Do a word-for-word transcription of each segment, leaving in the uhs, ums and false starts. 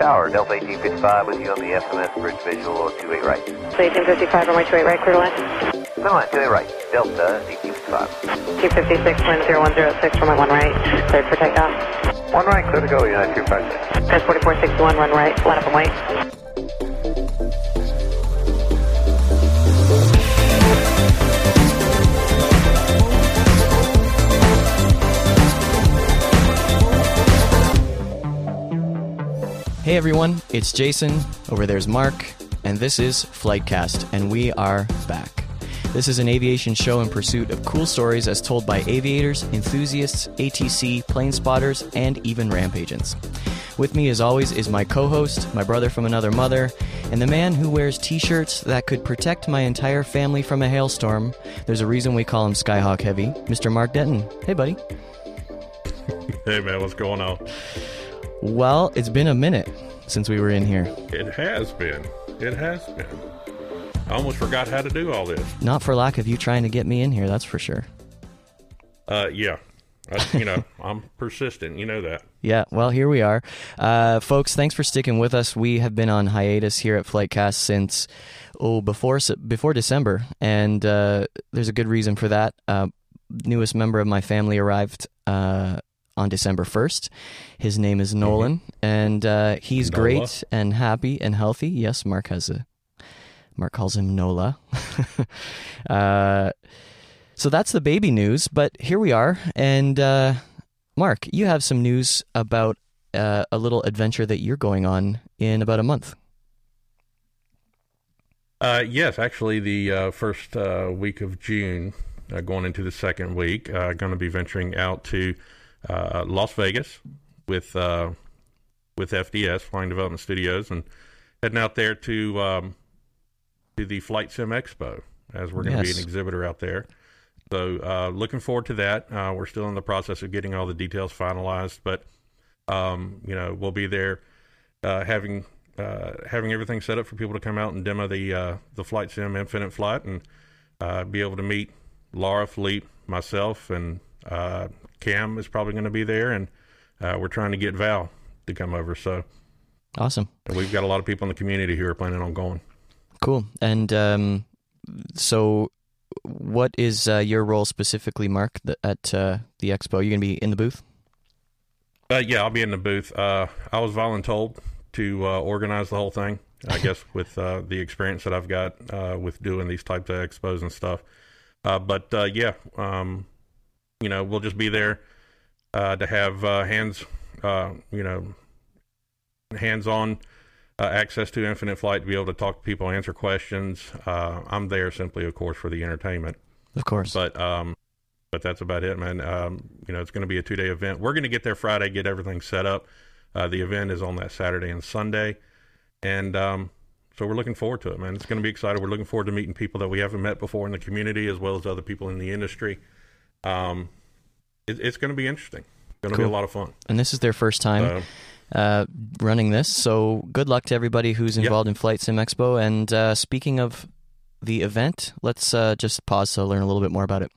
Tower, Delta eighteen fifty-five with you on the S M S bridge visual, two eight right. eighteen fifty-five on my two eight right, clear to land. Clear to land, two eight right, Delta eighteen fifty-five. two fifty-six, wind zero one zero six, runway one right, cleared for takeoff. one right, clear to go, United two five six. Press forty-four sixty-one, run right, line up and wait. Hey everyone, it's Jason, over there's Mark, and this is Flightcast, and we are back. This is an aviation show in pursuit of cool stories as told by aviators, enthusiasts, A T C, plane spotters, and even ramp agents. With me as always is my co-host, my brother from another mother, and the man who wears t-shirts that could protect my entire family from a hailstorm. There's a reason we call him Skyhawk Heavy, Mister Mark Denton. Hey buddy. Hey man, what's going on? Well, it's been a minute since we were in here. It has been. It has been. I almost forgot how to do all this. Not for lack of you trying to get me in here, that's for sure. Uh, yeah. I, you know, I'm persistent. You know that. Yeah, well, here we are. Uh, folks, thanks for sticking with us. We have been on hiatus here at Flightcast since, oh, before, before December, and uh, there's a good reason for that. Uh, newest member of my family arrived uh on December first. His name is Nolan, mm-hmm. and uh, he's Nola. Great and happy and healthy. Yes, Mark has a Mark calls him Nola. uh, so that's the baby news, but here we are. And uh, Mark, you have some news about uh, a little adventure that you're going on in about a month. Uh, yes, actually, the uh, first uh, week of June, uh, going into the second week, uh, going to be venturing out to Uh, Las Vegas with uh, with F D S, Flying Development Studios, and heading out there to um, to the Flight Sim Expo, as we're going to yes. be an exhibitor out there. So uh, looking forward to that. Uh, we're still in the process of getting all the details finalized, but um, you know, we'll be there uh, having uh, having everything set up for people to come out and demo the uh, the Flight Sim Infinite Flight, and uh, be able to meet Laura, Philippe, myself, and uh, Cam is probably going to be there, and uh, we're trying to get Val to come over. So awesome! And we've got a lot of people in the community who are planning on going. Cool. And um, so, what is uh, your role specifically, Mark, th- at uh, the expo? You're going to be in the booth? Uh, yeah, I'll be in the booth. Uh, I was voluntold to uh, organize the whole thing. I guess with uh, the experience that I've got uh, with doing these types of expos and stuff. Uh, but uh, yeah. Um, You know, we'll just be there uh, to have uh, hands, uh, you know, hands-on uh, access to Infinite Flight, to be able to talk to people, answer questions. Uh, I'm there simply, of course, for the entertainment. Of course. But um, but that's about it, man. Um, you know, it's going to be a two-day event. We're going to get there Friday, get everything set up. Uh, the event is on that Saturday and Sunday. And um, so we're looking forward to it, man. It's going to be exciting. We're looking forward to meeting people that we haven't met before in the community, as well as other people in the industry. Um, it, it's going to be interesting. It's going to cool. be a lot of fun. And this is their first time so, uh, running this. So good luck to everybody who's involved yeah. in Flight Sim Expo. And uh, speaking of the event, let's uh, just pause to learn a little bit more about it.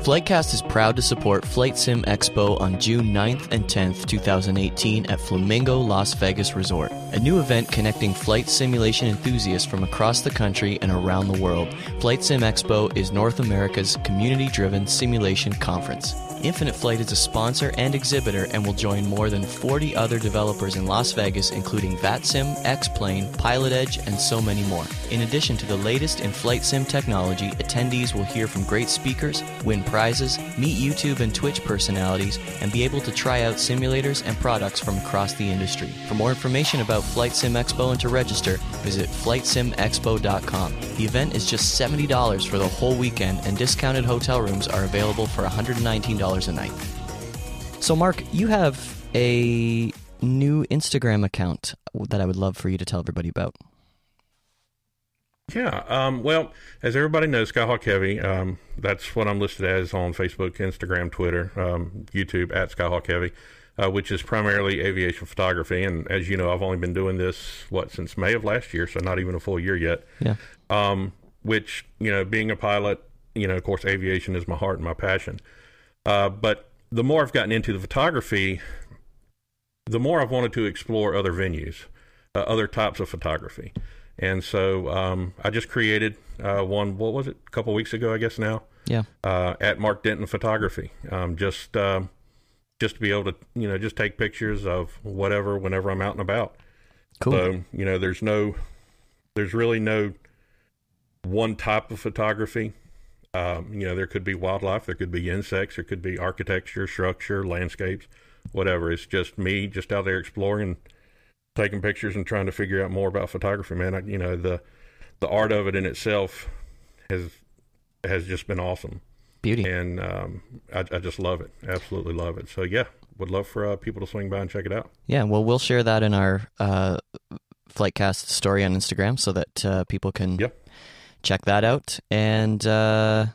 Flightcast is proud to support Flight Sim Expo on June ninth and tenth, twenty eighteen at Flamingo Las Vegas Resort, a new event connecting flight simulation enthusiasts from across the country and around the world. Flight Sim Expo is North America's community-driven simulation conference. Infinite Flight is a sponsor and exhibitor and will join more than forty other developers in Las Vegas, including VATSIM, X-Plane, Pilot Edge, and so many more. In addition to the latest in flight sim technology, attendees will hear from great speakers, win prizes, meet YouTube and Twitch personalities, and be able to try out simulators and products from across the industry. For more information about Flight Sim Expo and to register, visit flight sim expo dot com. The event is just seventy dollars for the whole weekend, and discounted hotel rooms are available for one hundred nineteen dollars a night. So Mark, you have a new Instagram account that I would love for you to tell everybody about. Yeah, um, well, as everybody knows, Skyhawk Heavy, um, that's what I'm listed as on Facebook, Instagram, Twitter, um, YouTube, at Skyhawk Heavy, uh, which is primarily aviation photography. And as you know, I've only been doing this, what, since May of last year, so not even a full year yet. Yeah. Um, which, you know, being a pilot, you know, of course, aviation is my heart and my passion. Uh, but the more I've gotten into the photography, the more I've wanted to explore other venues, uh, other types of photography. And so um, I just created uh, one, what was it, a couple of weeks ago, I guess now? Yeah. Uh, at Mark Denton Photography, um, just uh, just to be able to, you know, just take pictures of whatever, whenever I'm out and about. Cool. So, you know, there's no, there's really no one type of photography. Um, you know, there could be wildlife, there could be insects, there could be architecture, structure, landscapes, whatever. It's just me, just out there exploring, taking pictures, and trying to figure out more about photography. Man, I, you know, the the art of it in itself has has just been awesome. Beauty. And um, I, I just love it. Absolutely love it. So yeah, would love for uh, people to swing by and check it out. Yeah, well, we'll share that in our uh, Flightcast story on Instagram so that uh, people can. Yep. Check that out. And, uh,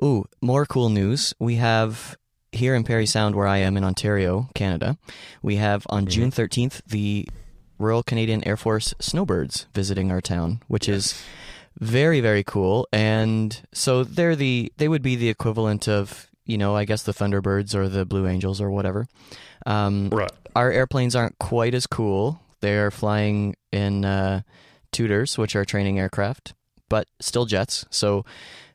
ooh, more cool news. We have here in Parry Sound, where I am in Ontario, Canada, we have on mm-hmm. June thirteenth, the Royal Canadian Air Force Snowbirds visiting our town, which yes. is very, very cool. And so they're the, they would be the equivalent of, you know, I guess the Thunderbirds or the Blue Angels or whatever. Um, right. Our airplanes aren't quite as cool. They're flying in uh, Tutors, which are training aircraft, but still jets, so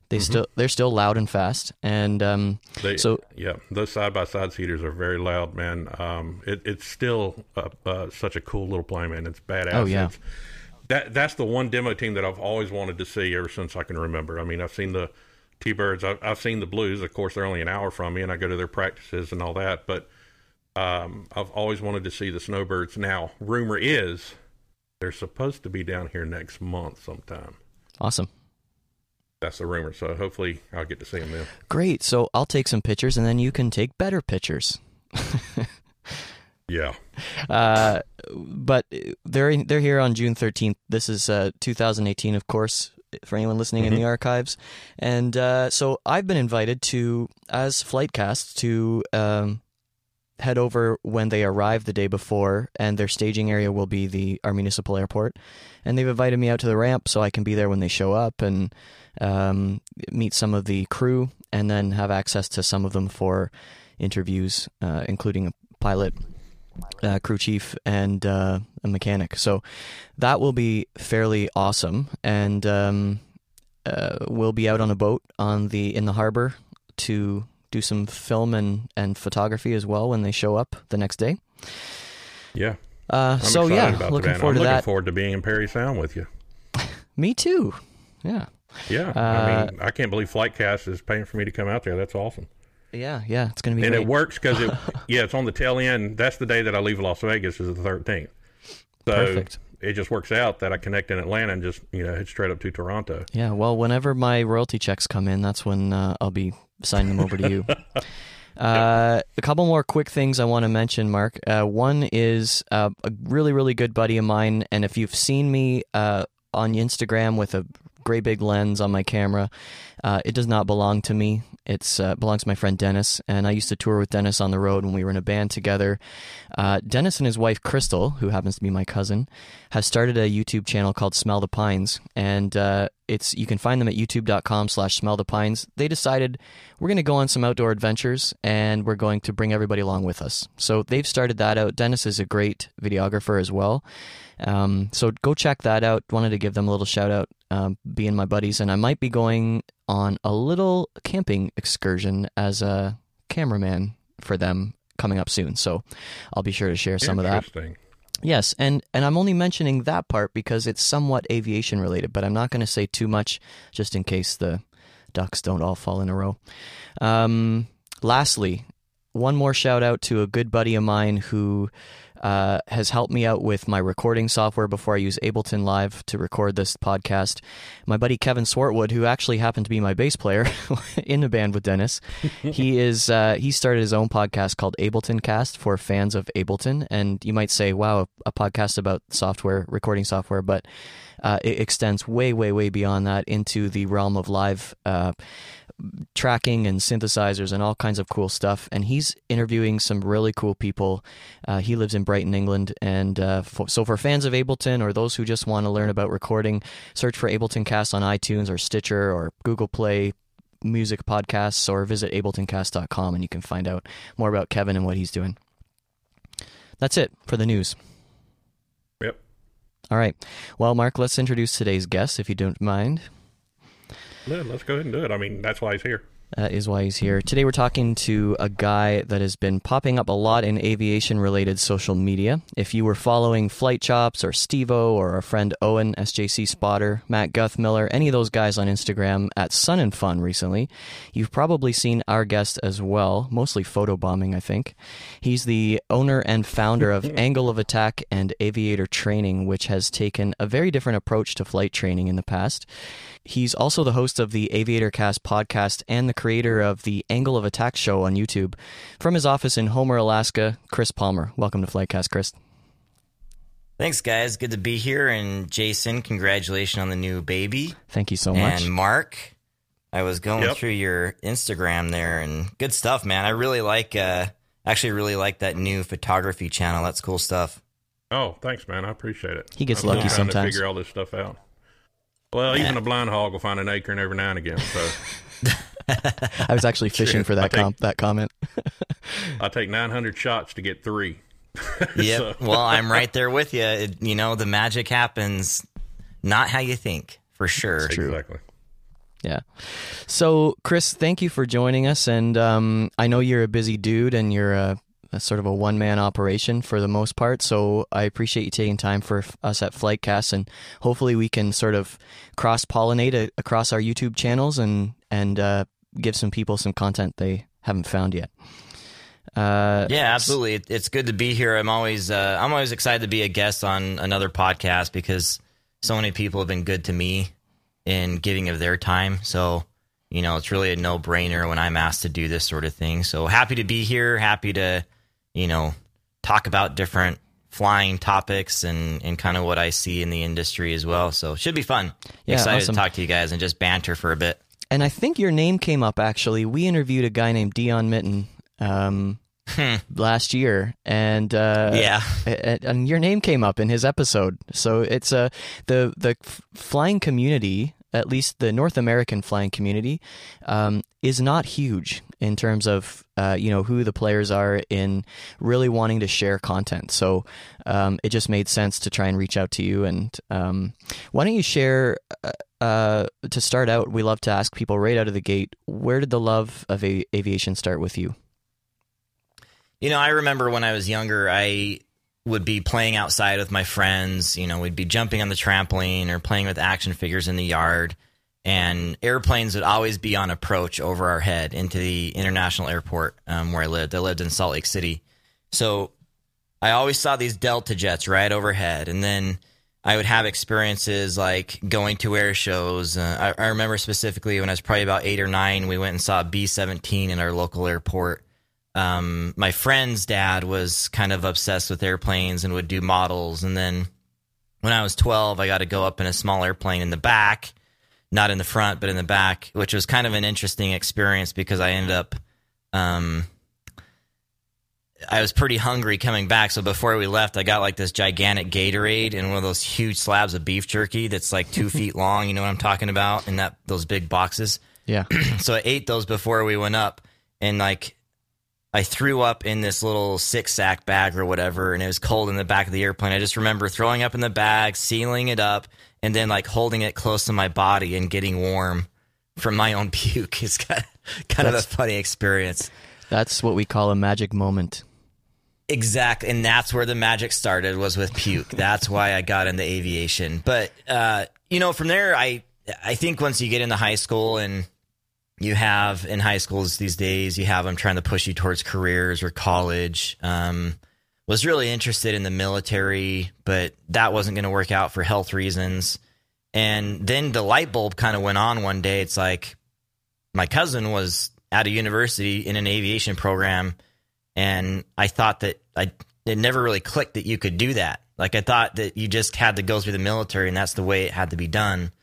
they mm-hmm. still they're still loud and fast, and um, they, so yeah, those side by side seaters are very loud, man. Um, it, it's still uh, uh, such a cool little plane, man. It's badass. Oh yeah, it's, that that's the one demo team that I've always wanted to see ever since I can remember. I mean, I've seen the T-Birds, I've, I've seen the Blues. Of course, they're only an hour from me, and I go to their practices and all that. But um, I've always wanted to see the Snowbirds. Now, rumor is they're supposed to be down here next month sometime. Awesome. That's the rumor. So hopefully I'll get to see them then. Great. So I'll take some pictures and then you can take better pictures. Yeah. Uh, but they're in, they're here on June thirteenth. This is uh, two thousand eighteen, of course, for anyone listening mm-hmm. in the archives. And uh, so I've been invited to, as Flightcast, to um, head over when they arrive the day before, and their staging area will be the our municipal airport, and they've invited me out to the ramp so I can be there when they show up and um, meet some of the crew, and then have access to some of them for interviews, uh, including a pilot, uh, crew chief, and uh, a mechanic. So that will be fairly awesome, and um, uh, we'll be out on a boat on the in the harbor to do some film and, and photography as well when they show up the next day. Yeah. Uh, so yeah, looking forward to that. I'm looking forward to being in Parry Sound with you. Me too. Yeah. Yeah. Uh, I mean, I can't believe Flightcast is paying for me to come out there. That's awesome. Yeah. Yeah. It's going to be and great. It works because it, yeah, it's on the tail end. That's the day that I leave Las Vegas, is the thirteenth. So perfect. It just works out that I connect in Atlanta and just, you know, head straight up to Toronto. Yeah. Well, whenever my royalty checks come in, that's when uh, I'll be signing them over to you. Uh, a couple more quick things I want to mention, Mark. Uh, one is uh, a really, really good buddy of mine. And if you've seen me uh, on Instagram with a gray big lens on my camera, uh, it does not belong to me. It's uh, belongs to my friend Dennis, and I used to tour with Dennis on the road when we were in a band together. Uh, Dennis and his wife Crystal, who happens to be my cousin, have started a YouTube channel called Smell the Pines, and uh, it's you can find them at youtube dot com slash smell the pines. They decided we're going to go on some outdoor adventures, and we're going to bring everybody along with us. So they've started that out. Dennis is a great videographer as well. Um, so go check that out. Wanted to give them a little shout out, um, being my buddies, and I might be going on a little camping excursion as a cameraman for them coming up soon. So I'll be sure to share some of that. Yes. And, and I'm only mentioning that part because it's somewhat aviation related, but I'm not going to say too much just in case the ducks don't all fall in a row. Um, lastly, one more shout out to a good buddy of mine who uh, has helped me out with my recording software before I use Ableton Live to record this podcast. My buddy Kevin Swartwood, who actually happened to be my bass player in the band with Dennis, he is uh, he started his own podcast called Ableton Cast for fans of Ableton. And you might say, wow, a podcast about software, recording software, but uh, it extends way, way, way beyond that into the realm of live uh tracking and synthesizers and all kinds of cool stuff. And he's interviewing some really cool people. Uh, he lives in Brighton, England. And uh, for, so for fans of Ableton or those who just want to learn about recording, search for Ableton Cast on iTunes or Stitcher or Google Play Music Podcasts, or visit ableton cast dot com and you can find out more about Kevin and what he's doing. That's it for the news. Yep. All right. Well, Mark, let's introduce today's guest, if you don't mind. Yeah, let's go ahead and do it. I mean, that's why he's here. That is why he's here. Today we're talking to a guy that has been popping up a lot in aviation-related social media. If you were following Flight Chops or Stevo or our friend Owen, S J C Spotter, Matt Guthmiller, any of those guys on Instagram at Sun and Fun recently, you've probably seen our guest as well, mostly photobombing, I think. He's the owner and founder of Angle of Attack and Aviator Training, which has taken a very different approach to flight training in the past. He's also the host of the AviatorCast podcast and the creator of the Angle of Attack show on YouTube. From his office in Homer, Alaska, Chris Palmer. Welcome to Flightcast, Chris. Thanks, guys. Good to be here. And Jason, congratulations on the new baby. Thank you so much. And Mark, I was going yep. through your Instagram there, and good stuff, man. I really like, uh, actually really like that new photography channel. That's cool stuff. Oh, thanks, man. I appreciate it. He gets I'm lucky sometimes. Trying to figure all this stuff out. Well, yeah. Even a blind hog will find an acorn every now and again, so... I was actually fishing for that, take, com- that comment. I take nine hundred shots to get three. Yep. So. Well, I'm right there with you. It, you know, the magic happens not how you think, for sure. True. Exactly. Yeah. So, Chris, thank you for joining us. And um, I know you're a busy dude and you're a, a sort of a one-man operation for the most part. So I appreciate you taking time for us at Flightcast. And hopefully we can sort of cross-pollinate a- across our YouTube channels and and uh, give some people some content they haven't found yet. Uh, yeah, absolutely. It, it's good to be here. I'm always uh, I'm always excited to be a guest on another podcast because so many people have been good to me in giving of their time. So, you know, it's really a no-brainer when I'm asked to do this sort of thing. So happy to be here, happy to, you know, talk about different flying topics and, and kind of what I see in the industry as well. So it should be fun. Yeah, excited awesome. to talk to you guys and just banter for a bit. And I think your name came up, actually. We interviewed a guy named Dion Mitten um, hmm. last year, and uh, yeah, and, and your name came up in his episode. So it's uh, the the flying community, at least the North American flying community, um, is not huge in terms of uh, you know, who the players are in really wanting to share content. So um, it just made sense to try and reach out to you. And um, why don't you share... Uh, Uh, to start out, we love to ask people right out of the gate, where did the love of av- aviation start with you? You know, I remember when I was younger, I would be playing outside with my friends. You know, we'd be jumping on the trampoline or playing with action figures in the yard. And airplanes would always be on approach over our head into the international airport um, where I lived. I lived in Salt Lake City. So I always saw these Delta jets right overhead. And then I would have experiences like going to air shows. Uh, I, I remember specifically when I was probably about eight or nine, we went and saw a B seventeen in our local airport. Um, my friend's dad was kind of obsessed with airplanes and would do models. And then when I was twelve, I got to go up in a small airplane in the back, not in the front, but in the back, which was kind of an interesting experience because I ended up... Um, I was pretty hungry coming back, so before we left, I got like this gigantic Gatorade and one of those huge slabs of beef jerky that's like two feet long. You know what I'm talking about? And that those big boxes. Yeah. So I ate those before we went up, and like I threw up in this little six sack bag or whatever, and it was cold in the back of the airplane. I just remember throwing up in the bag, sealing it up, and then like holding it close to my body and getting warm from my own puke. It's kind of, kind of a funny experience. That's what we call a magic moment. Exactly, and that's where the magic started, was with puke. That's why I got into aviation. But, uh, you know, from there, I I think once you get into high school, and you have in high schools these days, you have them trying to push you towards careers or college. Um, was really interested in the military, but that wasn't going to work out for health reasons. And then the light bulb kind of went on one day. It's like my cousin was at a university in an aviation program, and I thought that I it never really clicked that you could do that. Like I thought that you just had to go through the military and that's the way it had to be done.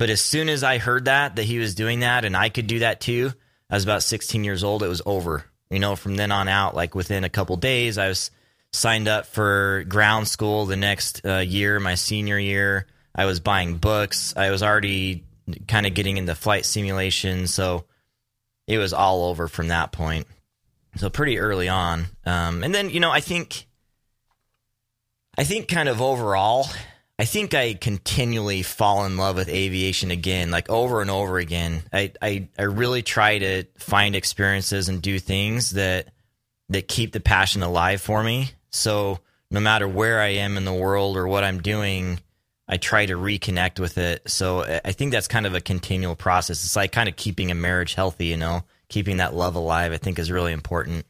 But as soon as I heard that, that he was doing that and I could do that too, I was about sixteen years old. It was over. You know, from then on out, like within a couple days, I was signed up for ground school the next uh, year, my senior year. I was buying books. I was already kind of getting into flight simulation. So it was all over from that point. So pretty early on. Um, and then, you know, I think I think kind of overall, I think I continually fall in love with aviation again, like over and over again. I, I, I really try to find experiences and do things that that keep the passion alive for me. So no matter where I am in the world or what I'm doing, I try to reconnect with it. So I think that's kind of a continual process. It's like kind of keeping a marriage healthy, you know, keeping that love alive, I think is really important.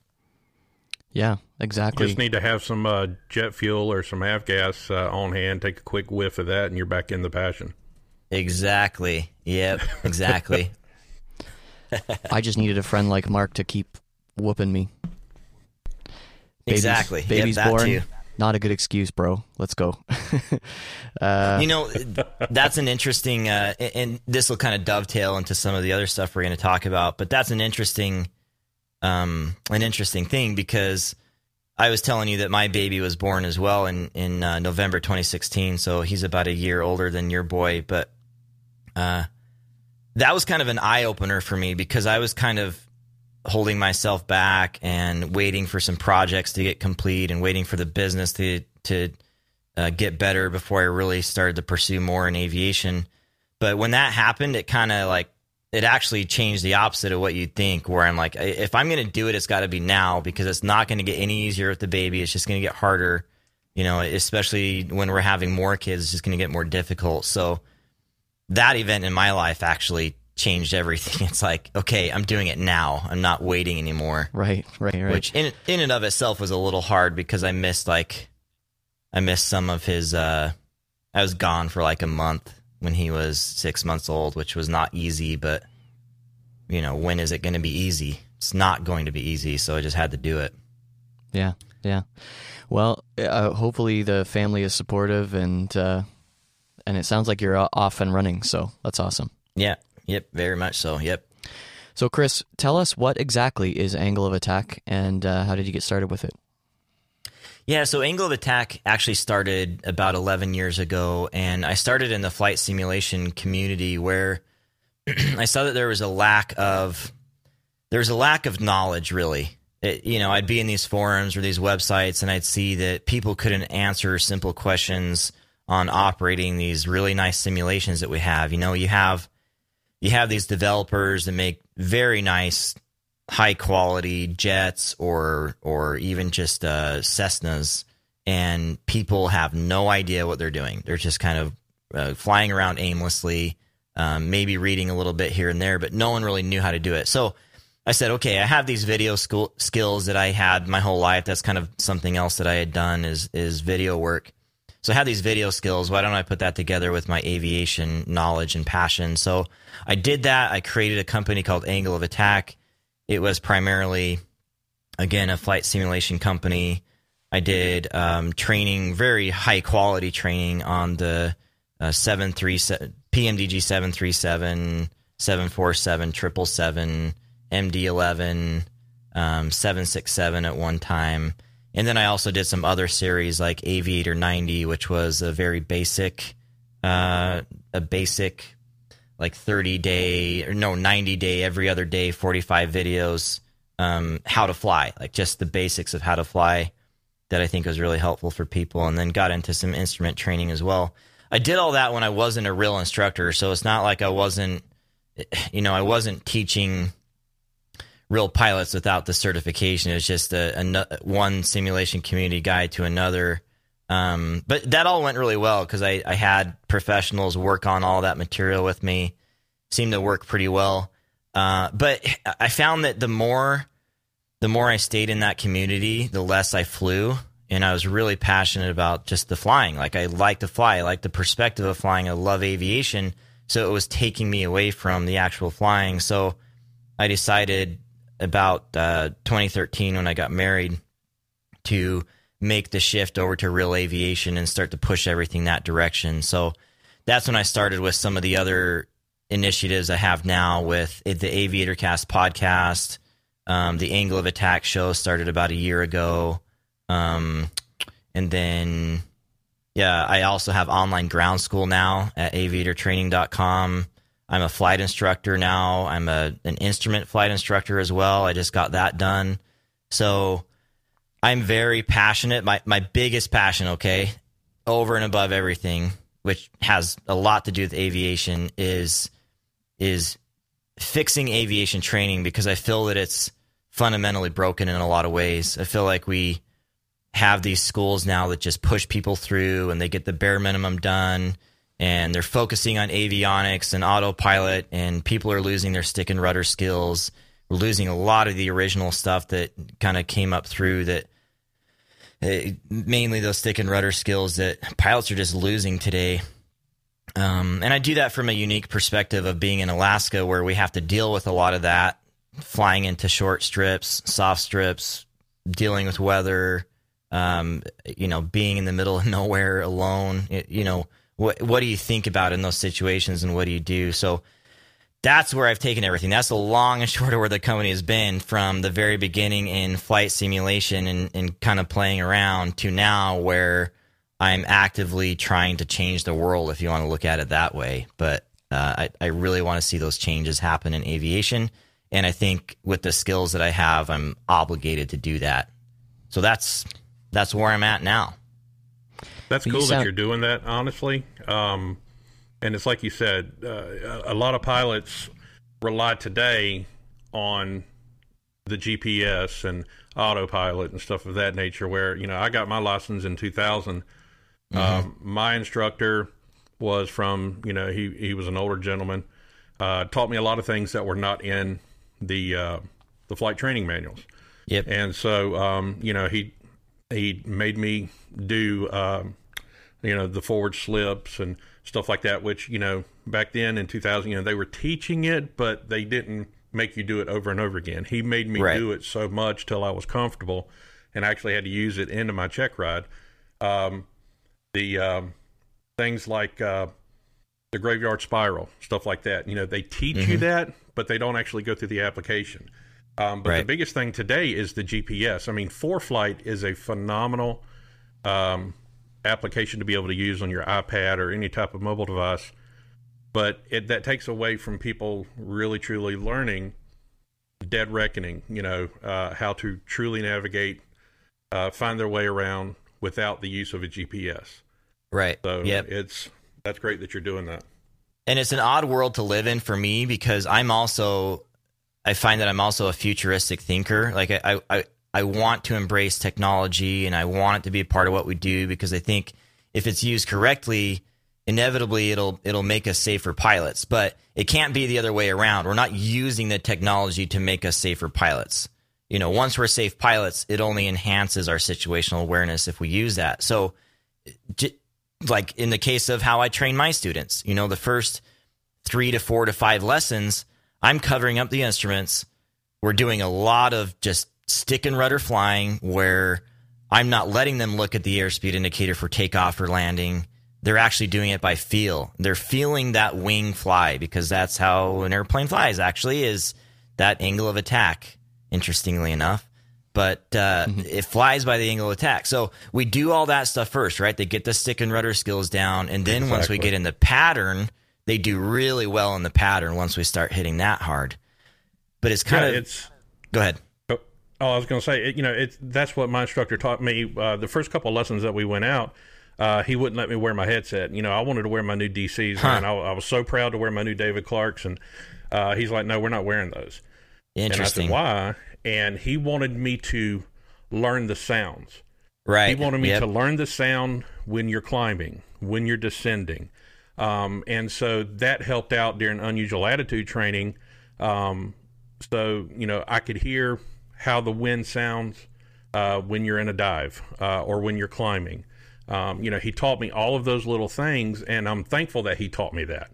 Yeah, exactly. You just need to have some uh, jet fuel or some half gas uh, on hand. Take a quick whiff of that, and you're back in the passion. Exactly. Yep, exactly. I just needed a friend like Mark to keep whooping me. Baby's, exactly. Baby's yep, born. Too. Not a good excuse, bro. Let's go. uh, you know, that's an interesting, uh, and this will kind of dovetail into some of the other stuff we're going to talk about, but that's an interesting um, an interesting thing, because I was telling you that my baby was born as well in, in uh, November twenty sixteen, so he's about a year older than your boy, but uh, that was kind of an eye-opener for me, because I was kind of holding myself back and waiting for some projects to get complete and waiting for the business to to uh, get better before I really started to pursue more in aviation. But when that happened, it kind of like, it actually changed the opposite of what you'd think, where I'm like, if I'm going to do it, it's got to be now, because it's not going to get any easier with the baby. It's just going to get harder, you know, especially when we're having more kids, it's just going to get more difficult. So that event in my life actually changed everything. It's like, okay, I'm doing it now. I'm not waiting anymore. Right, right, right. Which in in and of itself was a little hard, because I missed like, I missed some of his, uh, I was gone for like a month when he was six months old, which was not easy, but you know, when is it going to be easy? It's not going to be easy. So I just had to do it. Yeah. Yeah. Well, uh, hopefully the family is supportive, and, uh, and it sounds like you're off and running. So that's awesome. Yeah. Yep. Very much so. Yep. So Chris, tell us, what exactly is Angle of Attack, and uh, how did you get started with it? Yeah, so Angle of Attack actually started about eleven years ago, and I started in the flight simulation community, where I saw that there was a lack of there was a lack of knowledge, really. It, you know, I'd be in these forums or these websites, and I'd see that people couldn't answer simple questions on operating these really nice simulations that we have. You know, you have you have these developers that make very nice, high quality jets or or even just uh, Cessnas, and people have no idea what they're doing. They're just kind of uh, flying around aimlessly, um, maybe reading a little bit here and there, but no one really knew how to do it. So I said, okay, I have these video school skills that I had my whole life. That's kind of something else that I had done is is video work. So I had these video skills. Why don't I put that together with my aviation knowledge and passion? So I did that. I created a company called Angle of Attack. It was primarily, again, a flight simulation company. I did um, training, very high-quality training on the uh, seven thirty-seven, P M D G seven thirty-seven, seven forty-seven, triple seven, M D eleven, um, seven sixty-seven at one time. And then I also did some other series like Aviator ninety, which was a very basic, uh, a basic... like thirty day or no ninety day, every other day, forty-five videos, um, how to fly, like just the basics of how to fly, that I think was really helpful for people. And then got into some instrument training as well. I did all that when I wasn't a real instructor. So it's not like I wasn't, you know, I wasn't teaching real pilots without the certification. It was just a, a one simulation community guide to another. Um, but that all went really well, because I, I had professionals work on all that material with me. Seemed to work pretty well. Uh, but I found that the more the more I stayed in that community, the less I flew. And I was really passionate about just the flying. Like, I like to fly. I like the perspective of flying. I love aviation. So it was taking me away from the actual flying. So I decided about uh, twenty thirteen, when I got married, to make the shift over to real aviation and start to push everything that direction. So that's when I started with some of the other initiatives I have now, with the AviatorCast podcast. Um, the Angle of Attack show started about a year ago. Um, and then, yeah, I also have online ground school now at aviator training dot com. I'm a flight instructor now. I'm a, an instrument flight instructor as well. I just got that done. So I'm very passionate. My my biggest passion, okay, over and above everything, which has a lot to do with aviation, is is fixing aviation training, because I feel that it's fundamentally broken in a lot of ways. I feel like we have these schools now that just push people through and they get the bare minimum done, and they're focusing on avionics and autopilot, and people are losing their stick and rudder skills. We're losing a lot of the original stuff that kind of came up through that, uh, mainly those stick and rudder skills that pilots are just losing today. Um, and I do that from a unique perspective of being in Alaska, where we have to deal with a lot of that, flying into short strips, soft strips, dealing with weather, um, you know, being in the middle of nowhere alone. It, you know, what, what do you think about in those situations, and what do you do? So that's where I've taken everything. That's the long and short of where the company has been, from the very beginning in flight simulation and, and kind of playing around, to now where I'm actively trying to change the world, if you want to look at it that way. But uh, I, I really want to see those changes happen in aviation. And I think with the skills that I have, I'm obligated to do that. So that's that's where I'm at now. That's cool that you're doing that, honestly. Um And it's like you said, uh, a lot of pilots rely today on the G P S and autopilot and stuff of that nature, where, you know, I got my license in two thousand. Mm-hmm. Um, my instructor was from, you know, he, he was an older gentleman, uh, taught me a lot of things that were not in the, uh, the flight training manuals. Yep. And so, um, you know, he, he made me do, um, you know, the forward slips and stuff like that, which, you know, back then in two thousand, you know, they were teaching it, but they didn't make you do it over and over again. He made me right. do it so much till I was comfortable, and I actually had to use it into my check ride. Um, the um, things like uh, the graveyard spiral, stuff like that, you know, they teach mm-hmm. you that, but they don't actually go through the application. Um, but right. the biggest thing today is the G P S. I mean, ForeFlight is a phenomenal um application to be able to use on your iPad or any type of mobile device, but it, that takes away from people really truly learning dead reckoning, you know, uh, how to truly navigate, uh, find their way around without the use of a G P S. Right. So yep. it's, that's great that you're doing that. And it's an odd world to live in for me, because I'm also, I find that I'm also a futuristic thinker. Like I, I, I I want to embrace technology, and I want it to be a part of what we do, because I think if it's used correctly, inevitably it'll it'll make us safer pilots. But it can't be the other way around. We're not using the technology to make us safer pilots. You know, once we're safe pilots, it only enhances our situational awareness if we use that. So, like in the case of how I train my students, you know, the first three to four to five lessons, I'm covering up the instruments. We're doing a lot of just stick and rudder flying, where I'm not letting them look at the airspeed indicator for takeoff or landing. They're actually doing it by feel. They're feeling that wing fly, because that's how an airplane flies, actually, is that angle of attack, interestingly enough. But uh, mm-hmm. it flies by the angle of attack. So we do all that stuff first, right? They get the stick and rudder skills down. And then exactly. once we get in the pattern, they do really well in the pattern once we start hitting that hard. But it's kind yeah, of... It's, go ahead. Oh, I was going to say, it, you know, it's, that's what my instructor taught me. Uh, the first couple of lessons that we went out, uh, he wouldn't let me wear my headset. You know, I wanted to wear my new D Cs, huh. and I, I was so proud to wear my new David Clarks, and uh, he's like, no, we're not wearing those. Interesting. And I said, why? And he wanted me to learn the sounds. Right. He wanted me yep. to learn the sound when you're climbing, when you're descending. Um, and so that helped out during unusual attitude training. Um, so, you know, I could hear how the wind sounds uh, when you're in a dive uh, or when you're climbing. Um, you know, he taught me all of those little things, and I'm thankful that he taught me that.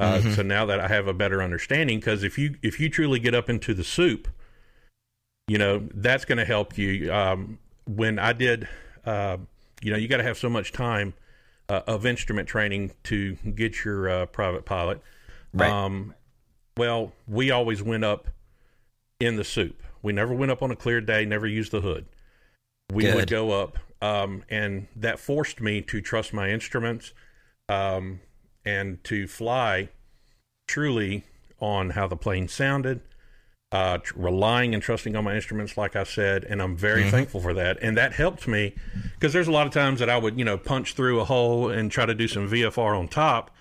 Uh, mm-hmm. So now that I have a better understanding, because if you if you truly get up into the soup, you know, that's going to help you. Um, when I did, uh, you know, you got to have so much time uh, of instrument training to get your uh, private pilot. Right. Um, well, we always went up in the soup. We never went up on a clear day, never used the hood. We Good. would go up, um, and that forced me to trust my instruments um, and to fly truly on how the plane sounded, uh, relying and trusting on my instruments, like I said, and I'm very mm-hmm. thankful for that. And that helped me because there's a lot of times that I would, you know, punch through a hole and try to do some V F R on top.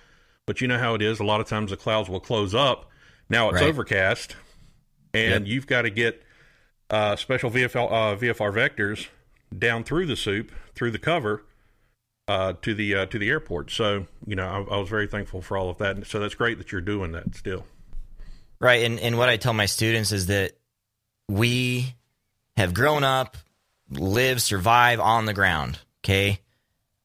But you know how it is. A lot of times the clouds will close up. Now it's right. overcast, and yep. you've got to get uh, special V F L, uh, V F R vectors down through the soup, through the cover, uh, to the uh, to the airport. So, you know, I, I was very thankful for all of that. And so that's great that you're doing that still. Right. And, and what I tell my students is that we have grown up, live, survive on the ground. Okay.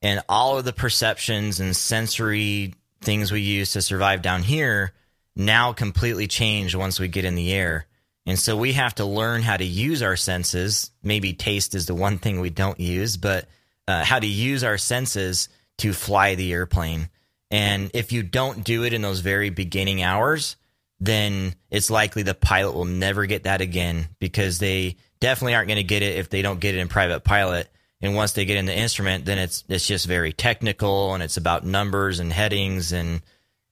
And all of the perceptions and sensory things we use to survive down here now completely change once we get in the air. And so we have to learn how to use our senses. Maybe taste is the one thing we don't use, but uh, how to use our senses to fly the airplane. And if you don't do it in those very beginning hours, then it's likely the pilot will never get that again, because they definitely aren't going to get it if they don't get it in private pilot. And once they get in the instrument, then it's it's just very technical, and it's about numbers and headings and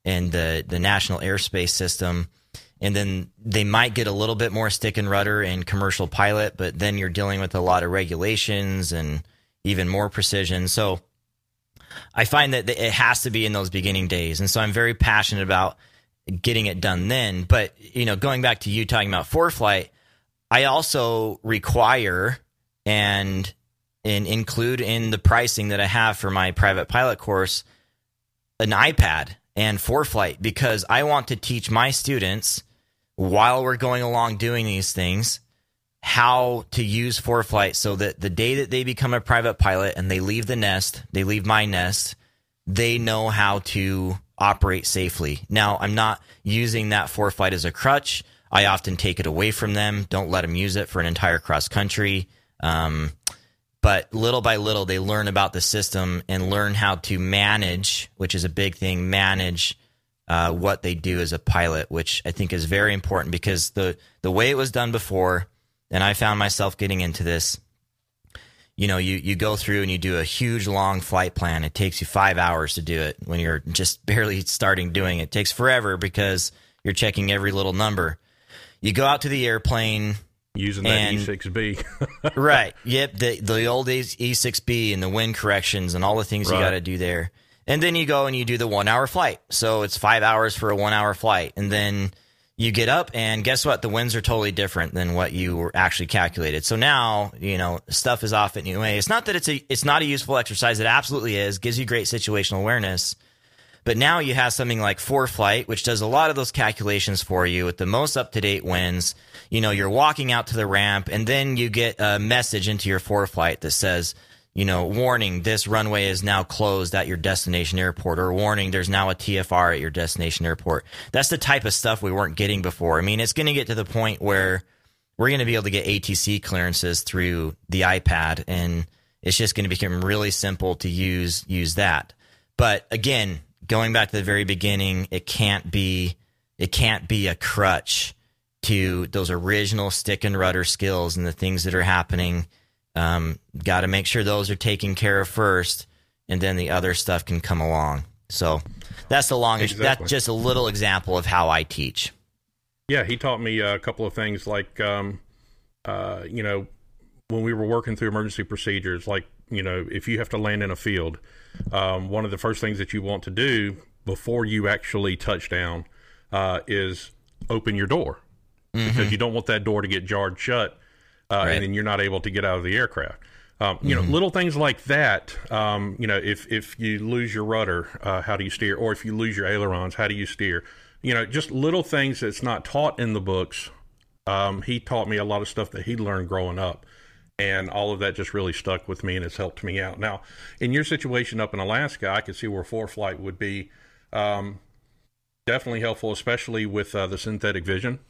and the, the national airspace system. And then they might get a little bit more stick and rudder in commercial pilot, but then you're dealing with a lot of regulations and even more precision. So I find that it has to be in those beginning days. And so I'm very passionate about getting it done then. But, you know, going back to you talking about ForeFlight, I also require and and include in the pricing that I have for my private pilot course an iPad and ForeFlight, because I want to teach my students while we're going along doing these things how to use ForeFlight, so that the day that they become a private pilot and they leave the nest, they leave my nest, they know how to operate safely. Now, I'm not using that ForeFlight as a crutch. I often take it away from them, don't let them use it for an entire cross country. Um, but little by little, they learn about the system and learn how to manage, which is a big thing, manage uh, what they do as a pilot, which I think is very important, because the, the way it was done before, and I found myself getting into this, you know, you, you go through and you do a huge long flight plan. It takes you five hours to do it when you're just barely starting doing it. It takes forever because you're checking every little number. You go out to the airplane. Using and, that E six B. Right. Yep. The, the old E six B and the wind corrections and all the things right. you got to do there. And then you go and you do the one hour flight. So it's five hours for a one hour flight. And then you get up, and guess what? The winds are totally different than what you were actually calculated. So now, you know, stuff is off in a way. It's not that it's a, it's not a useful exercise. It absolutely is. Gives you great situational awareness. But now you have something like ForeFlight, which does a lot of those calculations for you with the most up-to-date winds. You know, you're walking out to the ramp, and then you get a message into your ForeFlight that says, you know, warning, this runway is now closed at your destination airport, or warning, there's now a T F R at your destination airport. That's the type of stuff we weren't getting before. I mean, it's going to get to the point where we're going to be able to get A T C clearances through the iPad, and it's just going to become really simple to use use that. But again, going back to the very beginning, it can't be it can't be a crutch to those original stick and rudder skills and the things that are happening. Um, got to make sure those are taken care of first, and then the other stuff can come along. So that's the longest. Exactly. That's just a little example of how I teach. Yeah, he taught me a couple of things, like um, uh, you know, when we were working through emergency procedures, like, you know, if you have to land in a field, um, one of the first things that you want to do before you actually touch down uh, is open your door, mm-hmm. because you don't want that door to get jarred shut, uh, right. and then you're not able to get out of the aircraft. Um, you mm-hmm. know, little things like that. Um, you know, if if you lose your rudder, uh, how do you steer? Or if you lose your ailerons, how do you steer? You know, just little things that's not taught in the books. Um, he taught me a lot of stuff that he learned growing up. And all of that just really stuck with me, and it's helped me out. Now, in your situation up in Alaska, I could see where ForeFlight would be um, definitely helpful, especially with uh, the synthetic vision.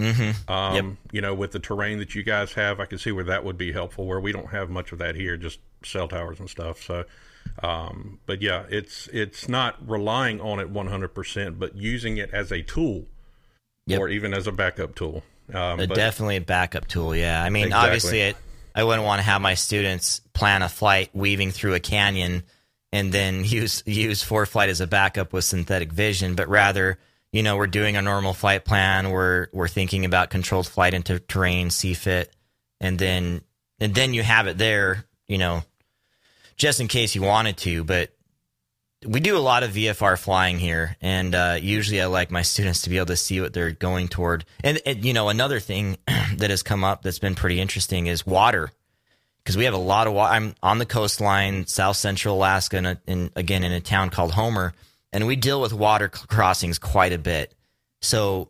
Mm-hmm. Um, yep. You know, with the terrain that you guys have, I could see where that would be helpful, where we don't have much of that here, just cell towers and stuff. So, um, but yeah, it's it's not relying on it one hundred percent, but using it as a tool, yep. or even as a backup tool. Um, but, definitely a backup tool, yeah. I mean, exactly. obviously it... I wouldn't want to have my students plan a flight weaving through a canyon and then use use ForeFlight as a backup with synthetic vision, but rather, you know, we're doing a normal flight plan. We're we're thinking about controlled flight into terrain, C F I T, and then and then you have it there, you know, just in case you wanted to. But we do a lot of V F R flying here, and uh, usually I like my students to be able to see what they're going toward. And, and you know, another thing that has come up that's been pretty interesting is water, because we have a lot of water. I'm on the coastline, south central Alaska, and, and again in a town called Homer. And we deal with water crossings quite a bit. So,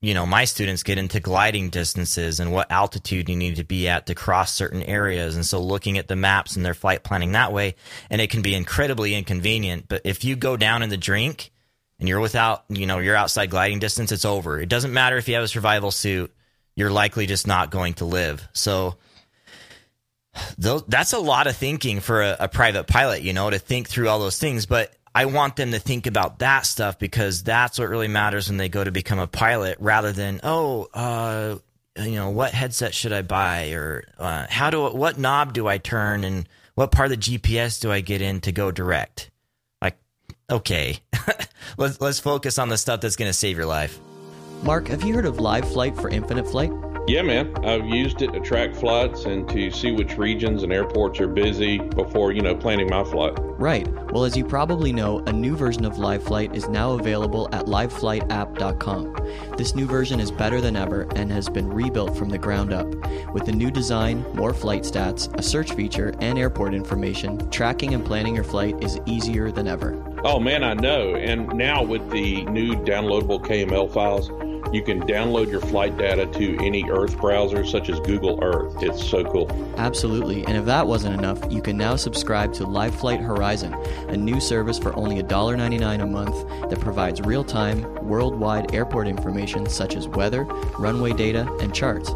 you know, my students get into gliding distances and what altitude you need to be at to cross certain areas. And so looking at the maps and their flight planning that way, and it can be incredibly inconvenient. But if you go down in the drink and you're without, you know, you're outside gliding distance, it's over. It doesn't matter if you have a survival suit, you're likely just not going to live. So those, that's a lot of thinking for a, a private pilot, you know, to think through all those things. But I want them to think about that stuff, because that's what really matters when they go to become a pilot, rather than, oh, uh, you know, what headset should I buy, or uh, how do what knob do I turn, and what part of the G P S do I get in to go direct? Like, okay, let's let's focus on the stuff that's going to save your life. Mark, have you heard of Live Flight for Infinite Flight? Yeah, man. I've used it to track flights and to see which regions and airports are busy before, you know, planning my flight. Right. Well, as you probably know, a new version of Live Flight is now available at Live Flight App dot com. This new version is better than ever and has been rebuilt from the ground up. With a new design, more flight stats, a search feature, and airport information, tracking and planning your flight is easier than ever. Oh, man, I know. And now with the new downloadable K M L files, you can download your flight data to any Earth browser, such as Google Earth. It's so cool. Absolutely. And if that wasn't enough, you can now subscribe to Live Flight Horizon, a new service for only one dollar ninety-nine a month that provides real-time, worldwide airport information such as weather, runway data, and charts.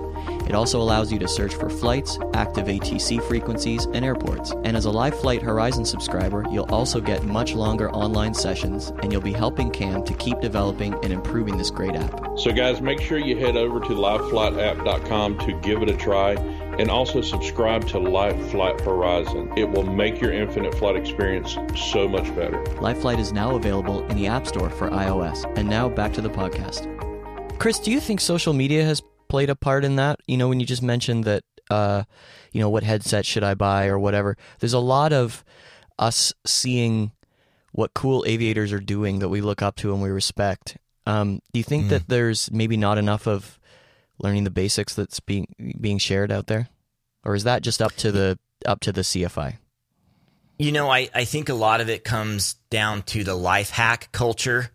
It also allows you to search for flights, active A T C frequencies, and airports. And as a Live Flight Horizon subscriber, you'll also get much longer online sessions, and you'll be helping Cam to keep developing and improving this great app. So guys, make sure you head over to Live Flight App dot com to give it a try, and also subscribe to Live Flight Horizon. It will make your infinite flight experience so much better. Live Flight is now available in the App Store for iOS. And now back to the podcast. Chris, do you think social media has played a part in that? You know, when you just mentioned that, uh, you know, what headset should I buy or whatever, there's a lot of us seeing what cool aviators are doing that we look up to and we respect. Um, do you think mm. that there's maybe not enough of learning the basics that's being being shared out there? Or is that just up to the up to the C F I? You know, I, I think a lot of it comes down to the life hack culture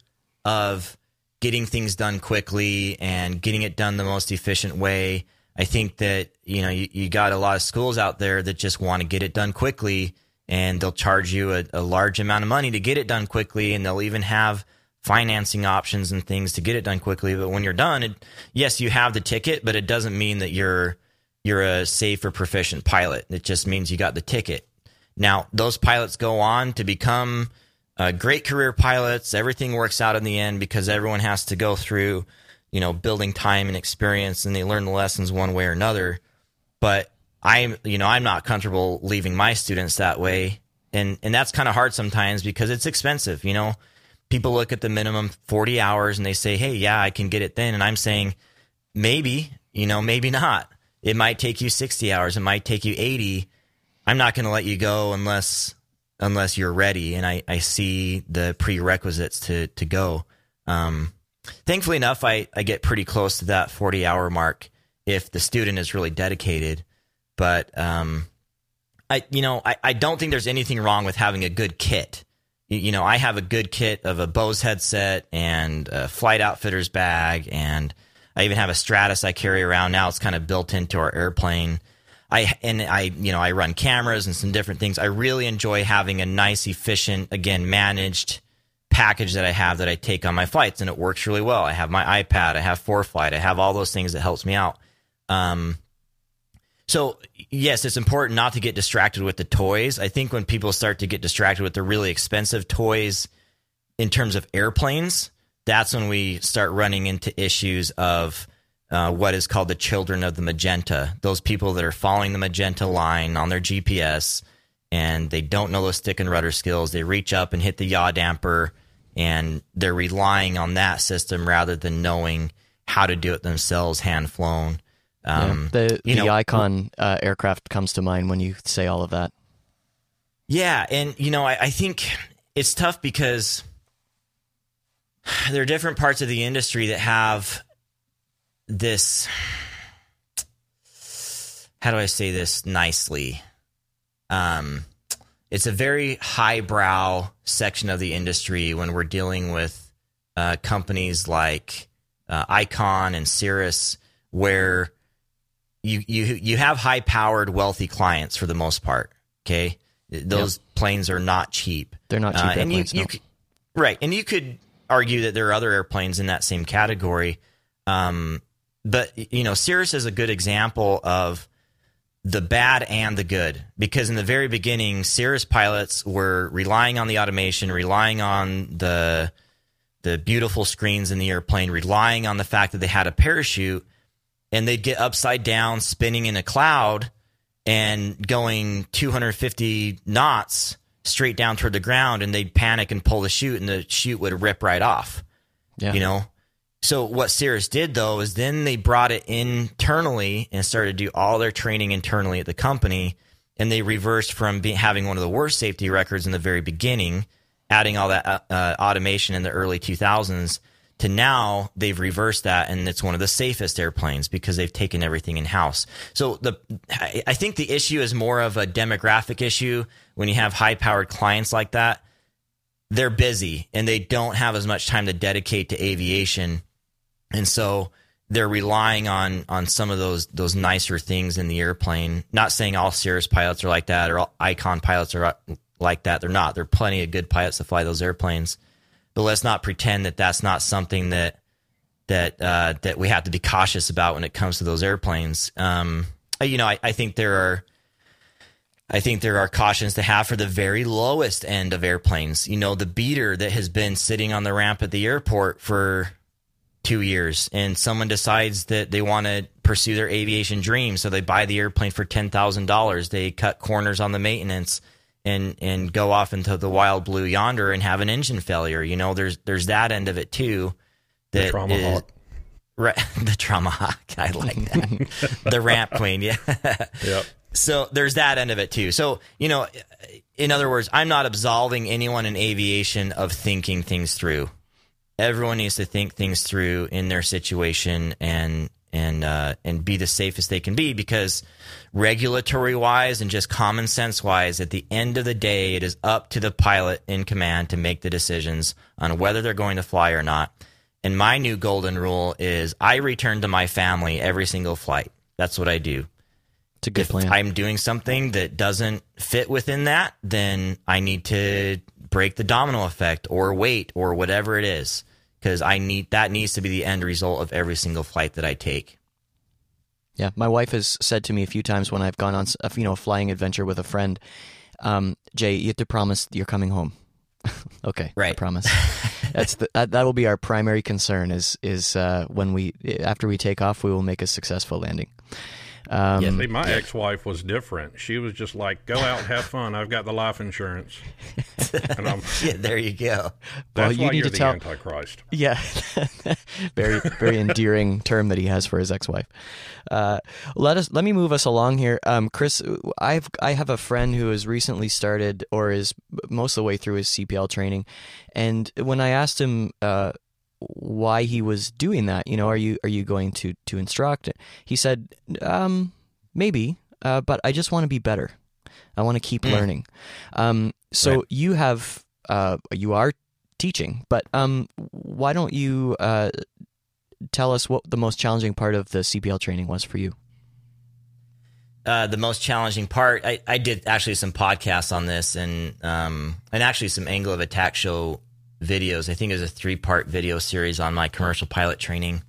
of getting things done quickly and getting it done the most efficient way. I think that, you know, you, you got a lot of schools out there that just want to get it done quickly, and they'll charge you a, a large amount of money to get it done quickly, and they'll even have financing options and things to get it done quickly. But when you're done, it, yes, you have the ticket, but it doesn't mean that you're you're a safe or proficient pilot. It just means you got the ticket. Now, those pilots go on to become Uh, great career pilots. Everything works out in the end because everyone has to go through, you know, building time and experience, and they learn the lessons one way or another. But I'm, you know, I'm not comfortable leaving my students that way. And, and that's kind of hard sometimes because it's expensive. You know, people look at the minimum forty hours and they say, hey, yeah, I can get it then. And I'm saying, maybe, you know, maybe not. It might take you sixty hours. It might take you eighty. I'm not going to let you go unless unless you're ready, and I, I see the prerequisites to, to go. Um, thankfully enough, I, I get pretty close to that forty-hour mark if the student is really dedicated. But, um, I you know, I, I don't think there's anything wrong with having a good kit. You, you know, I have a good kit of a Bose headset and a Flight Outfitters bag, and I even have a Stratus I carry around now. It's kind of built into our airplane. I, and I, you know, I run cameras and some different things. I really enjoy having a nice, efficient, again, managed package that I have that I take on my flights, and it works really well. I have my iPad, I have ForeFlight, I have all those things that helps me out. Um, so yes, it's important not to get distracted with the toys. I think when people start to get distracted with the really expensive toys in terms of airplanes, that's when we start running into issues of Uh, what is called the children of the magenta, those people that are following the magenta line on their G P S, and they don't know those stick and rudder skills. They reach up and hit the yaw damper, and they're relying on that system rather than knowing how to do it themselves, hand flown. Um, yeah, the you the know, Icon uh, aircraft comes to mind when you say all of that. Yeah, and you know, I, I think it's tough because there are different parts of the industry that have this. How do I say this nicely? Um, it's a very highbrow section of the industry when we're dealing with uh, companies like uh, Icon and Cirrus, where you you you have high-powered, wealthy clients for the most part. Okay, those yep. planes are not cheap. They're not cheap uh, and airplanes. You, no. you could, right, and you could argue that there are other airplanes in that same category, um, but you know, Cirrus is a good example of the bad and the good, because in the very beginning, Cirrus pilots were relying on the automation, relying on the the beautiful screens in the airplane, relying on the fact that they had a parachute, and they'd get upside down, spinning in a cloud, and going two hundred fifty knots straight down toward the ground, and they'd panic and pull the chute, and the chute would rip right off. Yeah. You know? So what Cirrus did, though, is then they brought it internally and started to do all their training internally at the company, and they reversed from be, having one of the worst safety records in the very beginning, adding all that uh, uh, automation in the early two thousands, to now they've reversed that, and it's one of the safest airplanes because they've taken everything in-house. So the I think the issue is more of a demographic issue. When you have high-powered clients like that, they're busy, and they don't have as much time to dedicate to aviation. And so they're relying on on some of those those nicer things in the airplane. Not saying all Cirrus pilots are like that or all Icon pilots are like that. They're not. There are plenty of good pilots that fly those airplanes. But let's not pretend that that's not something that that uh, that we have to be cautious about when it comes to those airplanes. Um, you know, I, I think there are I think there are cautions to have for the very lowest end of airplanes. You know, the beater that has been sitting on the ramp at the airport for two years, and someone decides that they want to pursue their aviation dream, so they buy the airplane for ten thousand dollars. They cut corners on the maintenance and and go off into the wild blue yonder and have an engine failure. You know, there's there's that end of it too. That the trauma is, hawk. Right, the trauma hawk. I like that. The ramp queen, yeah. Yep. So there's that end of it too. So, you know, in other words, I'm not absolving anyone in aviation of thinking things through. Everyone needs to think things through in their situation and and uh, and be the safest they can be, because regulatory-wise and just common sense-wise, at the end of the day, it is up to the pilot in command to make the decisions on whether they're going to fly or not. And my new golden rule is I return to my family every single flight. That's what I do. It's a good if plan. I'm doing something that doesn't fit within that, then I need to break the domino effect or wait or whatever it is. Because I need that needs to be the end result of every single flight that I take. Yeah, my wife has said to me a few times when I've gone on, a, you know, a flying adventure with a friend, um, Jay, you have to promise you're coming home. Okay, right. I promise. That's the, that, that will be our primary concern. Is is uh, when we after we take off, we will make a successful landing. Um, yeah, see, my yeah. ex-wife was different. She was just like, go out and have fun. I've got the life insurance. And I'm, yeah, there you go. That's well, you why need you're to the tell, Antichrist. Yeah. Very, very endearing term that he has for his ex-wife. Uh, let us, let me move us along here. Um, Chris, I've, I have a friend who has recently started or is most of the way through his C P L training. And when I asked him, uh, why he was doing that, you know, are you are you going to to instruct? He said, um, maybe, uh, but I just want to be better. I want to keep mm. learning. Um, so right. you have, uh, you are teaching, but um, why don't you uh, tell us what the most challenging part of the C P L training was for you? Uh, the most challenging part, I, I did actually some podcasts on this, and um, and actually some Angle of Attack show videos. I think it was a three-part video series on my commercial pilot training.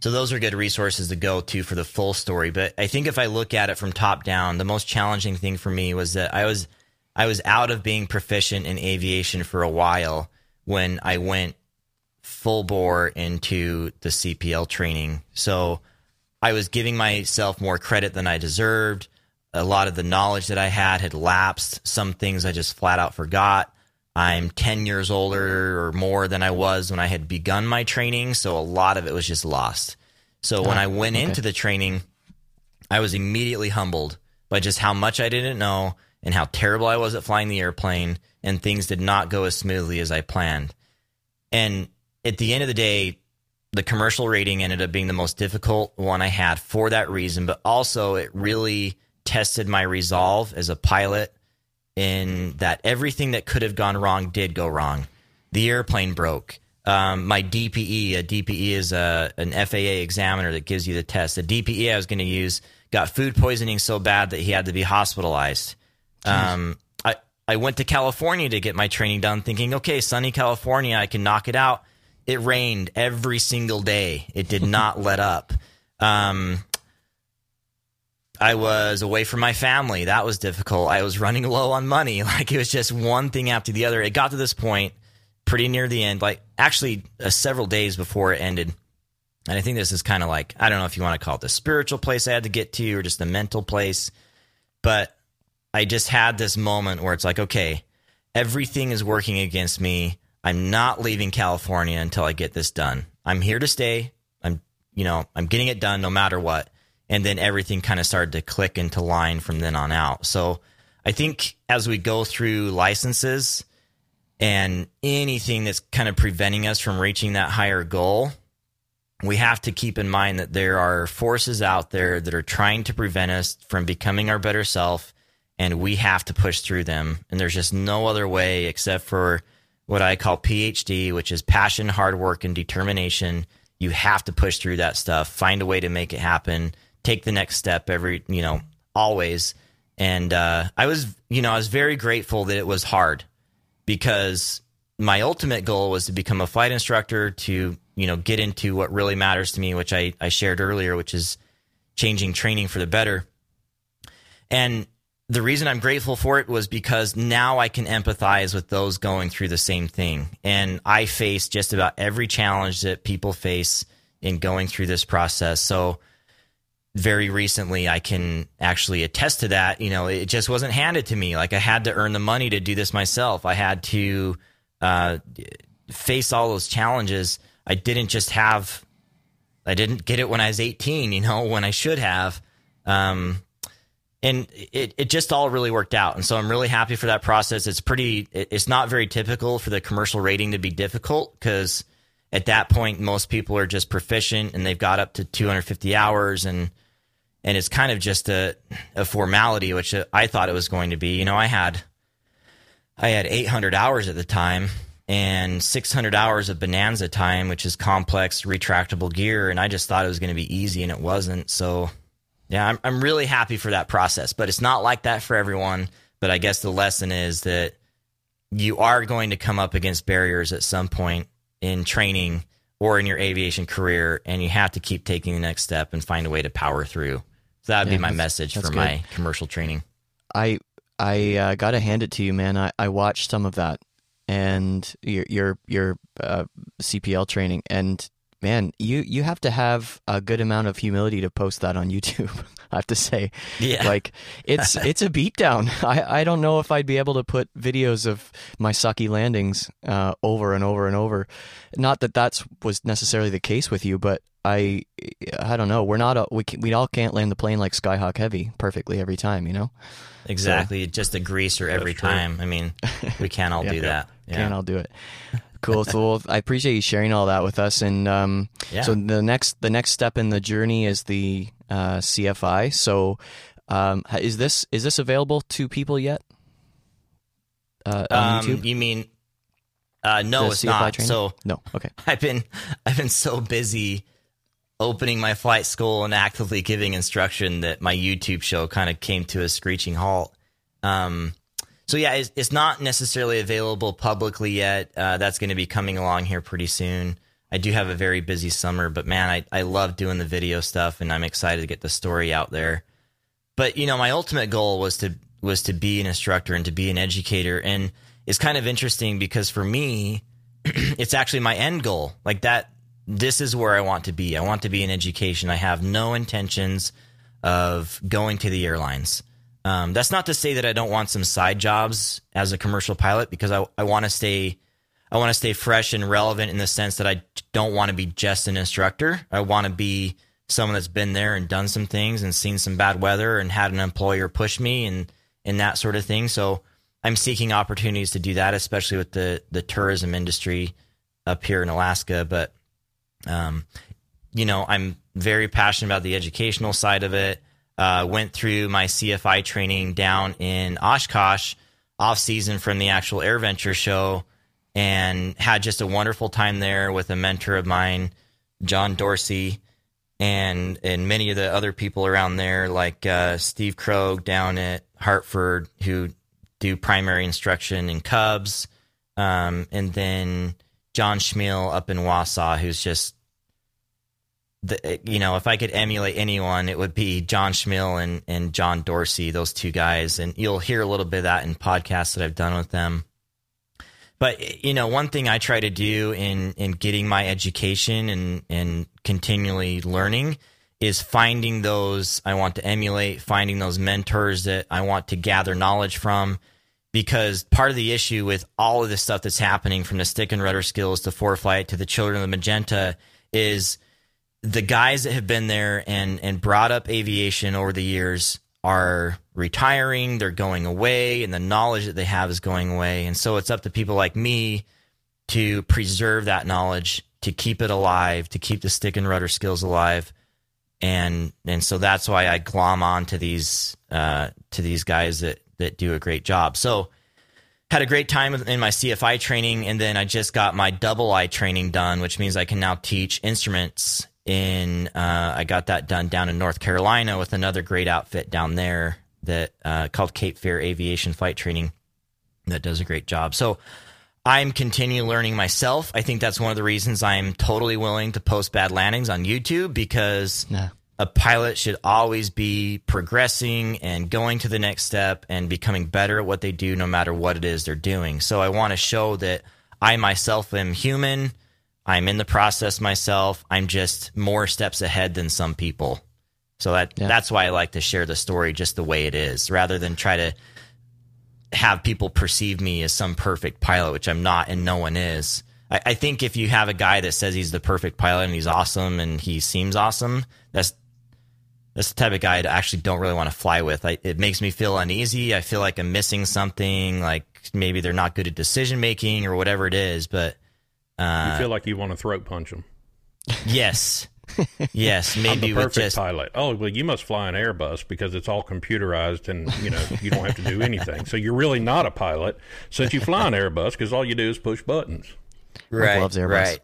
So those are good resources to go to for the full story. But I think if I look at it from top down, the most challenging thing for me was that I was I was out of being proficient in aviation for a while when I went full bore into the C P L training. So I was giving myself more credit than I deserved. A lot of the knowledge that I had had lapsed. Some things I just flat out forgot. I'm ten years older or more than I was when I had begun my training. So a lot of it was just lost. So when oh, I went okay. into the training, I was immediately humbled by just how much I didn't know and how terrible I was at flying the airplane, and things did not go as smoothly as I planned. And at the end of the day, the commercial rating ended up being the most difficult one I had for that reason, but also it really tested my resolve as a pilot in that everything that could have gone wrong did go wrong. The airplane broke. Um, my D P E, a D P E is a, an F A A examiner that gives you the test. The D P E I was going to use got food poisoning so bad that he had to be hospitalized. Um, I, I went to California to get my training done thinking, okay, sunny California, I can knock it out. It rained every single day. It did not let up. Um, I was away from my family. That was difficult. I was running low on money. Like, it was just one thing after the other. It got to this point pretty near the end, like actually uh, several days before it ended. And I think this is kind of like, I don't know if you want to call it the spiritual place I had to get to or just the mental place, but I just had this moment where it's like, okay, everything is working against me. I'm not leaving California until I get this done. I'm here to stay. I'm, you know, I'm getting it done no matter what. And then everything kind of started to click into line from then on out. So I think as we go through licenses and anything that's kind of preventing us from reaching that higher goal, we have to keep in mind that there are forces out there that are trying to prevent us from becoming our better self, and we have to push through them. And there's just no other way except for what I call P H D, which is passion, hard work, and determination. You have to push through that stuff, find a way to make it happen, take the next step every, you know, always. And uh, I was, you know, I was very grateful that it was hard, because my ultimate goal was to become a flight instructor, to, you know, get into what really matters to me, which I, I shared earlier, which is changing training for the better. And the reason I'm grateful for it was because now I can empathize with those going through the same thing. And I face just about every challenge that people face in going through this process. So very recently I can actually attest to that. You know, it just wasn't handed to me. Like, I had to earn the money to do this myself. I had to uh, face all those challenges. I didn't just have, I didn't get it when I was eighteen, you know, when I should have. Um, And it, it just all really worked out. And so I'm really happy for that process. It's pretty, it's not very typical for the commercial rating to be difficult, because at that point, most people are just proficient and they've got up to two hundred fifty hours, and, and it's kind of just a, a formality, which I thought it was going to be. You know, I had, I had eight hundred hours at the time and six hundred hours of Bonanza time, which is complex retractable gear. And I just thought it was going to be easy, and it wasn't. So yeah, I'm I'm really happy for that process, but it's not like that for everyone. But I guess the lesson is that you are going to come up against barriers at some point in training or in your aviation career, and you have to keep taking the next step and find a way to power through. So that would yeah, be my message for good. my commercial training. I I uh, got to hand it to you, man. I, I watched some of that and your your your uh, C P L training, and man, you, you have to have a good amount of humility to post that on YouTube, I have to say. Yeah. Like, it's it's a beatdown. I, I don't know if I'd be able to put videos of my sucky landings uh, over and over and over. Not that that was necessarily the case with you, but I I don't know. We're not a, we can, we all can't land the plane like Skyhawk Heavy perfectly every time, you know? Exactly. So, just a greaser every time. True. I mean, we can't all yeah, do that. Yeah. Can't all do it. Cool. So well, I appreciate you sharing all that with us. And um, yeah. so the next the next step in the journey is the uh, C F I. So um, is this is this available to people yet? Uh, on um, YouTube? You mean? Uh, no, the it's C F I not. Training? So no. Okay. I've been I've been so busy opening my flight school and actively giving instruction that my YouTube show kind of came to a screeching halt. Um, So yeah, it's, it's not necessarily available publicly yet. Uh, that's going to be coming along here pretty soon. I do have a very busy summer, but man, I, I love doing the video stuff, and I'm excited to get the story out there. But you know, my ultimate goal was to was to be an instructor and to be an educator, and it's kind of interesting because for me, it's actually my end goal. Like that, this is where I want to be. I want to be in education. I have no intentions of going to the airlines. Um, that's not to say that I don't want some side jobs as a commercial pilot, because I, I want to stay, I want to stay fresh and relevant in the sense that I don't want to be just an instructor. I want to be someone that's been there and done some things and seen some bad weather and had an employer push me and, and that sort of thing. So I'm seeking opportunities to do that, especially with the, the tourism industry up here in Alaska. But, um, you know, I'm very passionate about the educational side of it. Uh, went through my C F I training down in Oshkosh off season from the actual Air Venture show, and had just a wonderful time there with a mentor of mine, John Dorsey, and and many of the other people around there, like uh, Steve Krogh down at Hartford, who do primary instruction in Cubs, um, and then John Schmeel up in Wausau, who's just, the, you know, if I could emulate anyone, it would be John Schmeel and, and John Dorsey, those two guys. And you'll hear a little bit of that in podcasts that I've done with them. But, you know, one thing I try to do in, in getting my education and, and continually learning is finding those I want to emulate, finding those mentors that I want to gather knowledge from. Because part of the issue with all of this stuff that's happening, from the stick and rudder skills to ForeFlight to the Children of the Magenta, is the guys that have been there and, and brought up aviation over the years are retiring, they're going away, and the knowledge that they have is going away. And so it's up to people like me to preserve that knowledge, to keep it alive, to keep the stick and rudder skills alive. And and so that's why I glom on to these uh, to these guys that, that do a great job. So had a great time in my C F I training, and then I just got my double I training done, which means I can now teach instruments. In uh, I got that done down in North Carolina with another great outfit down there that uh, called Cape Fear Aviation Flight Training that does a great job. So I'm continuing learning myself. I think that's one of the reasons I'm totally willing to post bad landings on YouTube, because nah. a pilot should always be progressing and going to the next step and becoming better at what they do, no matter what it is they're doing. So I want to show that I myself am human. I'm in the process myself. I'm just more steps ahead than some people. So that yeah. that's why I like to share the story just the way it is, rather than try to have people perceive me as some perfect pilot, which I'm not, and no one is. I, I think if you have a guy that says he's the perfect pilot and he's awesome and he seems awesome, that's that's the type of guy I actually don't really want to fly with. I, it makes me feel uneasy. I feel like I'm missing something, like maybe they're not good at decision-making or whatever it is, but... You feel like you want to throat punch them. Yes. Yes. Maybe I'm the perfect with just... pilot. Oh, well, you must fly an Airbus because it's all computerized and, you know, you don't have to do anything. So you're really not a pilot since you fly an Airbus, because all you do is push buttons. Right. Loves Airbus. Right.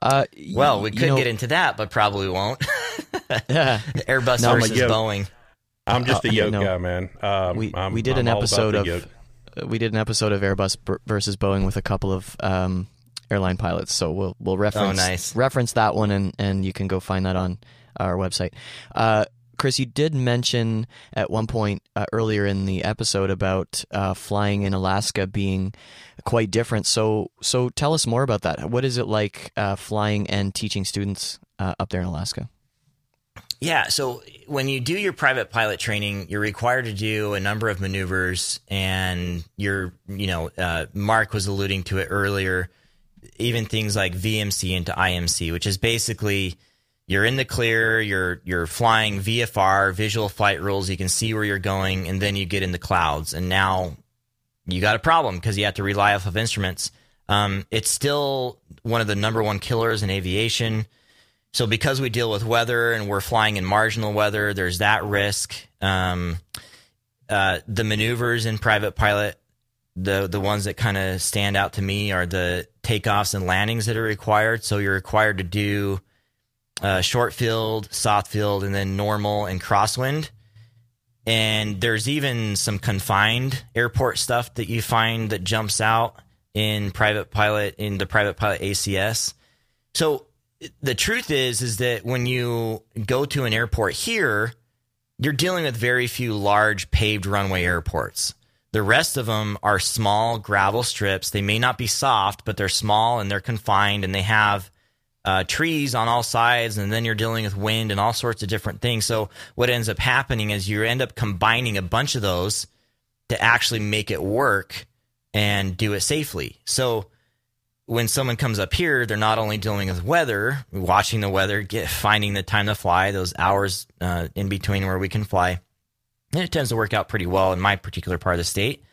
Uh, well, we could know, get into that, but probably won't. Yeah. Airbus no, versus Boeing. I'm just a yoke uh, no. guy, man. Um, we, I'm, we did I'm an episode of... Yoke. We did an episode of Airbus versus Boeing with a couple of um, airline pilots, so we'll we'll reference oh, nice. reference that one, and, and you can go find that on our website. Uh, Chris, you did mention at one point uh, earlier in the episode about uh, flying in Alaska being quite different. So so tell us more about that. What is it like uh, flying and teaching students uh, up there in Alaska? Yeah, so when you do your private pilot training, you're required to do a number of maneuvers, and you're, you know, uh, Mark was alluding to it earlier, even things like V M C into I M C, which is basically you're in the clear, you're you're flying V F R, visual flight rules, you can see where you're going, and then you get in the clouds, and now you got a problem because you have to rely off of instruments. Um, it's still one of the number one killers in aviation. So because we deal with weather and we're flying in marginal weather, there's that risk. Um, uh, the maneuvers in private pilot, the the ones that kind of stand out to me are the takeoffs and landings that are required. So you're required to do uh, short field, soft field, and then normal and crosswind. And there's even some confined airport stuff that you find that jumps out in private pilot, in the private pilot A C S. So the truth is, is that when you go to an airport here, you're dealing with very few large paved runway airports. The rest of them are small gravel strips. They may not be soft, but they're small and they're confined, and they have uh, trees on all sides, and then you're dealing with wind and all sorts of different things. So what ends up happening is you end up combining a bunch of those to actually make it work and do it safely. So when someone comes up here, they're not only dealing with weather, watching the weather, get, finding the time to fly, those hours uh, in between where we can fly. And it tends to work out pretty well in my particular part of the state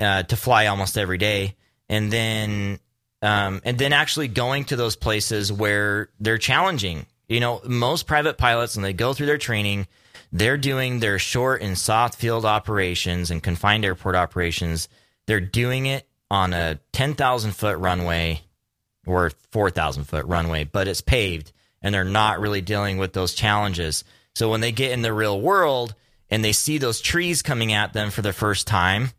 uh, to fly almost every day. And then um, and then actually going to those places where they're challenging. You know, most private pilots, when they go through their training, they're doing their short and soft field operations and confined airport operations. They're doing it on a ten thousand foot runway or four thousand foot runway, but it's paved, and they're not really dealing with those challenges. So when they get in the real world and they see those trees coming at them for the first time,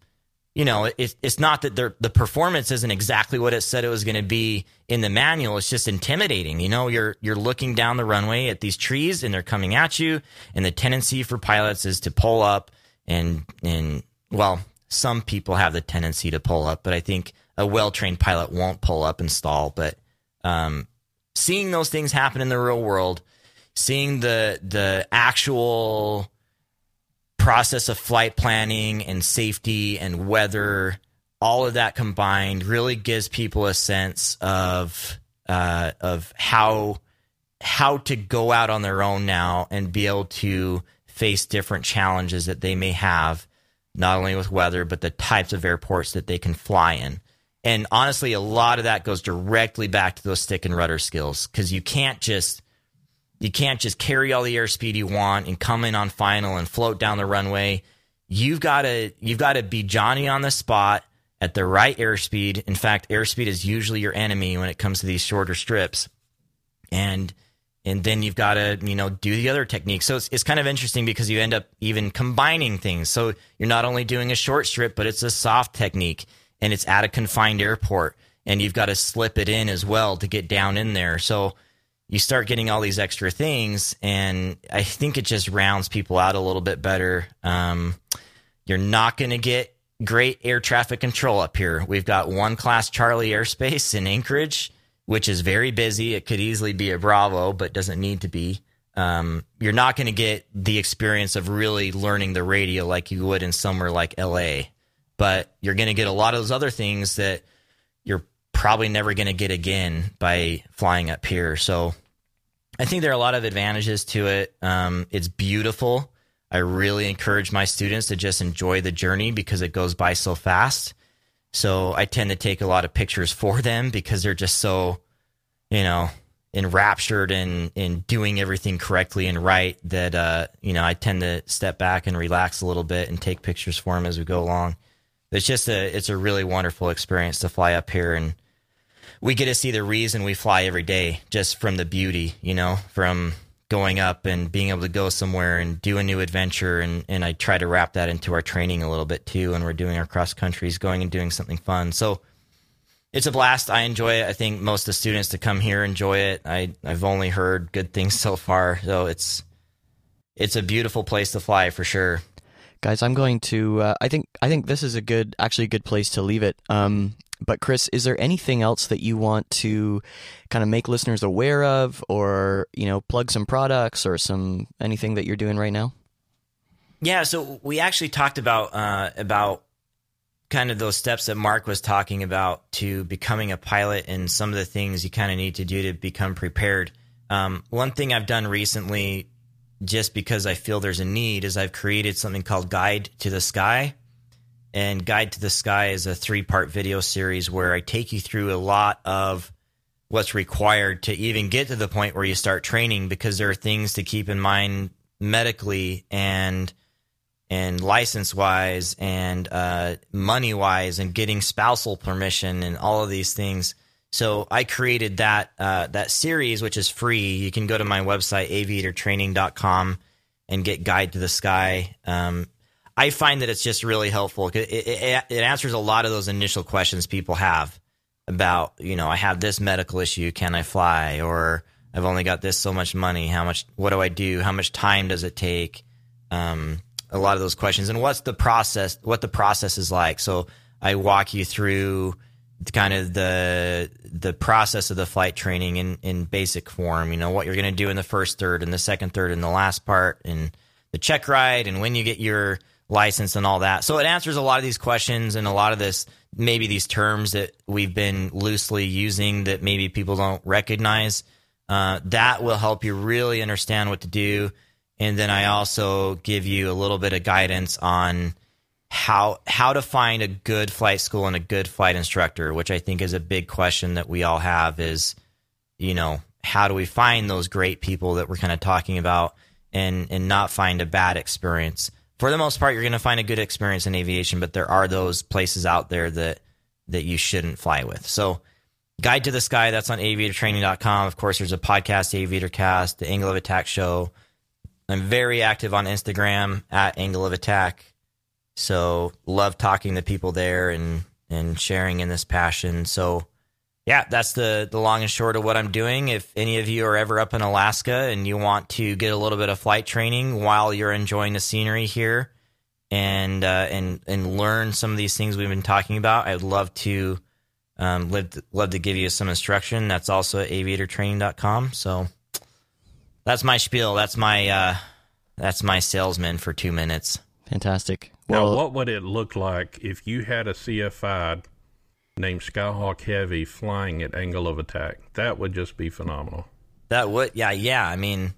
you know, it, it's not that their the performance isn't exactly what it said it was going to be in the manual. It's just intimidating. You know, you're you're looking down the runway at these trees, and they're coming at you, and the tendency for pilots is to pull up and and well, some people have the tendency to pull up, but I think a well-trained pilot won't pull up and stall. But um, seeing those things happen in the real world, seeing the the actual process of flight planning and safety and weather, all of that combined, really gives people a sense of uh, of how how to go out on their own now and be able to face different challenges that they may have, not only with weather, but the types of airports that they can fly in. And honestly, a lot of that goes directly back to those stick and rudder skills, because you can't just you can't just carry all the airspeed you want and come in on final and float down the runway. You've got to you've got to be Johnny on the spot at the right airspeed. In fact, airspeed is usually your enemy when it comes to these shorter strips. And and then you've got to, you know, do the other techniques. So it's it's kind of interesting, because you end up even combining things. So you're not only doing a short strip, but it's a soft technique, and it's at a confined airport, and you've got to slip it in as well to get down in there. So you start getting all these extra things, and I think it just rounds people out a little bit better. Um, you're not going to get great air traffic control up here. We've got one class Charlie airspace in Anchorage, which is very busy. It could easily be a Bravo, but doesn't need to be. Um, you're not going to get the experience of really learning the radio like you would in somewhere like L A, but you're going to get a lot of those other things that you're probably never going to get again by flying up here. So I think there are a lot of advantages to it. Um, it's beautiful. I really encourage my students to just enjoy the journey, because it goes by so fast. So I tend to take a lot of pictures for them, because they're just so, you know, enraptured in, in doing everything correctly and right that, uh, you know, I tend to step back and relax a little bit and take pictures for them as we go along. It's just a, it's a really wonderful experience to fly up here, and we get to see the reason we fly every day just from the beauty, you know, from going up and being able to go somewhere and do a new adventure. And, and I try to wrap that into our training a little bit too. And we're doing our cross countries, going and doing something fun. So it's a blast. I enjoy it. I think most of the students that come here enjoy it. I I've only heard good things so far. So it's, it's a beautiful place to fly for sure. Guys, I'm going to, uh, I think, I think this is a good, actually a good place to leave it. Um, But Chris, is there anything else that you want to kind of make listeners aware of, or, you know, plug some products or some anything that you're doing right now? Yeah, so we actually talked about uh, about kind of those steps that Mark was talking about to becoming a pilot, and some of the things you kind of need to do to become prepared. Um, one thing I've done recently, just because I feel there's a need, is I've created something called Guide to the Sky. And Guide to the Sky is a three-part video series where I take you through a lot of what's required to even get to the point where you start training, because there are things to keep in mind medically and and license-wise and uh, money-wise and getting spousal permission and all of these things. So I created that uh, that series, which is free. You can go to my website, aviator training dot com, and get Guide to the Sky. Um I find that it's just really helpful. It, it, it answers a lot of those initial questions people have about, you know, I have this medical issue, can I fly? Or I've only got this so much money, how much, what do I do? How much time does it take? Um, a lot of those questions. And what's the process, what the process is like. So I walk you through kind of the the process of the flight training in, in basic form, you know, what you're going to do in the first third and the second third and the last part and the check ride and when you get your license and all that. So it answers a lot of these questions and a lot of this, maybe these terms that we've been loosely using that maybe people don't recognize. Uh, that will help you really understand what to do. And then I also give you a little bit of guidance on how how to find a good flight school and a good flight instructor, which I think is a big question that we all have is, you know, how do we find those great people that we're kind of talking about and and not find a bad experience? For the most part, you're going to find a good experience in aviation, but there are those places out there that that you shouldn't fly with. So Guide to the Sky, that's on aviator training dot com. Of course, there's a podcast, AviatorCast, the Angle of Attack show. I'm very active on Instagram at Angle of Attack. So love talking to people there and, and sharing in this passion. So yeah, that's the, the long and short of what I'm doing. If any of you are ever up in Alaska and you want to get a little bit of flight training while you're enjoying the scenery here and, uh, and, and learn some of these things we've been talking about, I'd love to, um, love to, love to give you some instruction. That's also at aviator training dot com. So that's my spiel. That's my, uh, that's my salesman for two minutes. Fantastic. Well, now, what would it look like if you had a C F I named Skyhawk Heavy flying at Angle of Attack? That would just be phenomenal. That would, yeah, yeah. I mean,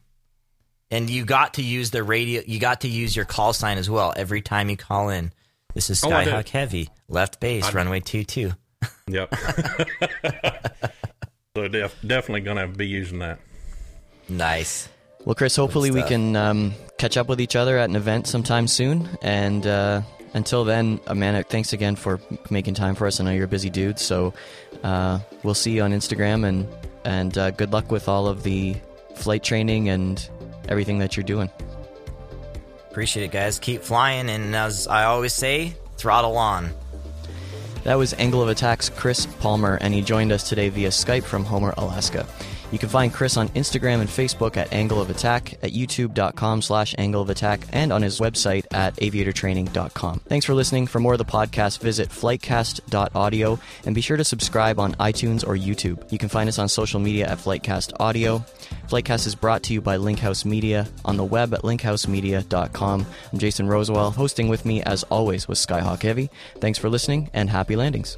and you got to use the radio, you got to use your call sign as well every time you call in. This is Skyhawk oh, Heavy, left base, I runway two two. Yep. So def definitely going to be using that. Nice. Well, Chris, hopefully we can um, catch up with each other at an event sometime soon. And uh, until then, Amanda, thanks again for making time for us. I know you're a busy dude, so uh, we'll see you on Instagram. And, and uh, good luck with all of the flight training and everything that you're doing. Appreciate it, guys. Keep flying. And as I always say, throttle on. That was Angle of Attack's Chris Palmer, and he joined us today via Skype from Homer, Alaska. You can find Chris on Instagram and Facebook at Angle of Attack, at youtube dot com slash Angle of Attack, and on his website at aviator training dot com. Thanks for listening. For more of the podcast, visit flightcast dot audio, and be sure to subscribe on iTunes or YouTube. You can find us on social media at Flightcast Audio. Flightcast is brought to you by Linkhouse Media, on the web at linkhouse media dot com. I'm Jason Rosewell, hosting with me, as always, with Skyhawk Heavy. Thanks for listening, and happy landings.